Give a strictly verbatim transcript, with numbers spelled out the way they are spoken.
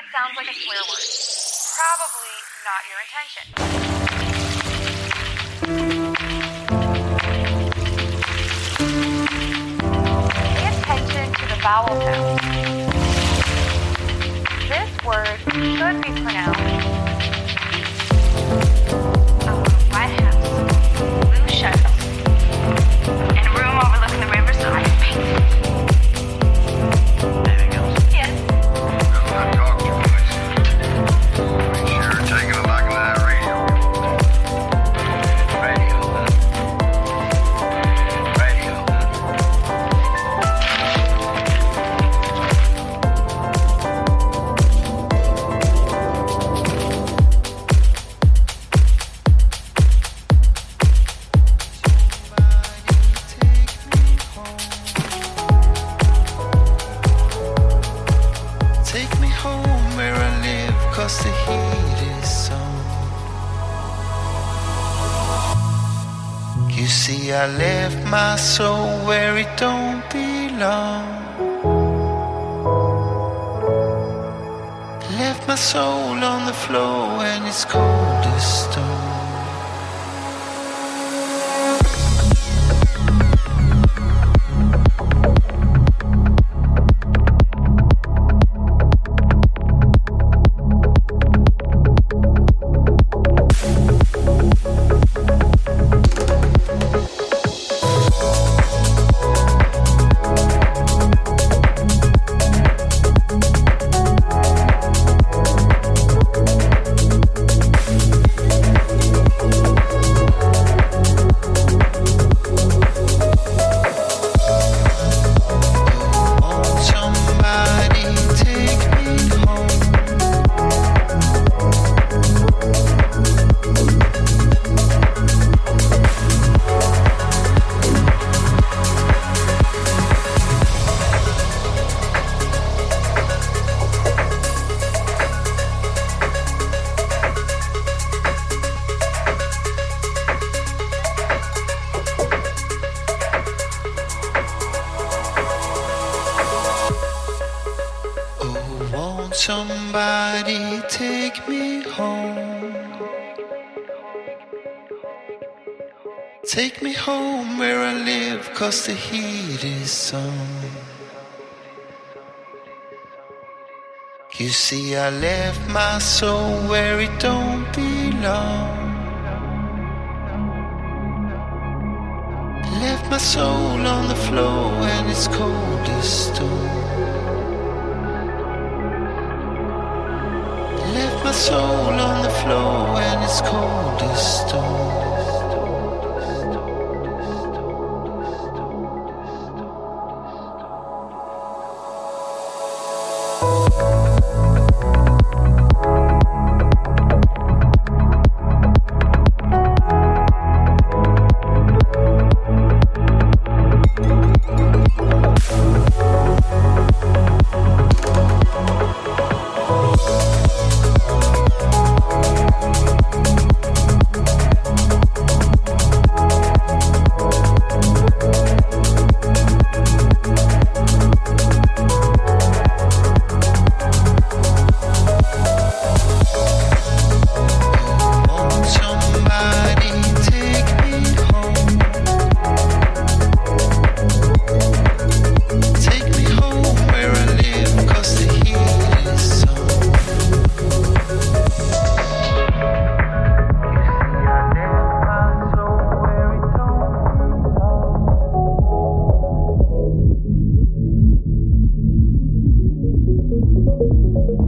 It sounds like a swear word. Probably not your intention. Pay attention to the vowel sound. This word should be pronounced um, I have Lucia. In a room overlooking the river, so I can paint it. I left my soul where it don't belong. Left my soul on the floor and it's cold as stone. Somebody take me home. Take me home where I live, cause the heat is on. You see, I left my soul where it don't belong. Left my soul on the floor and it's cold as stone. My soul on the floor and it's cold as stone. Thank you.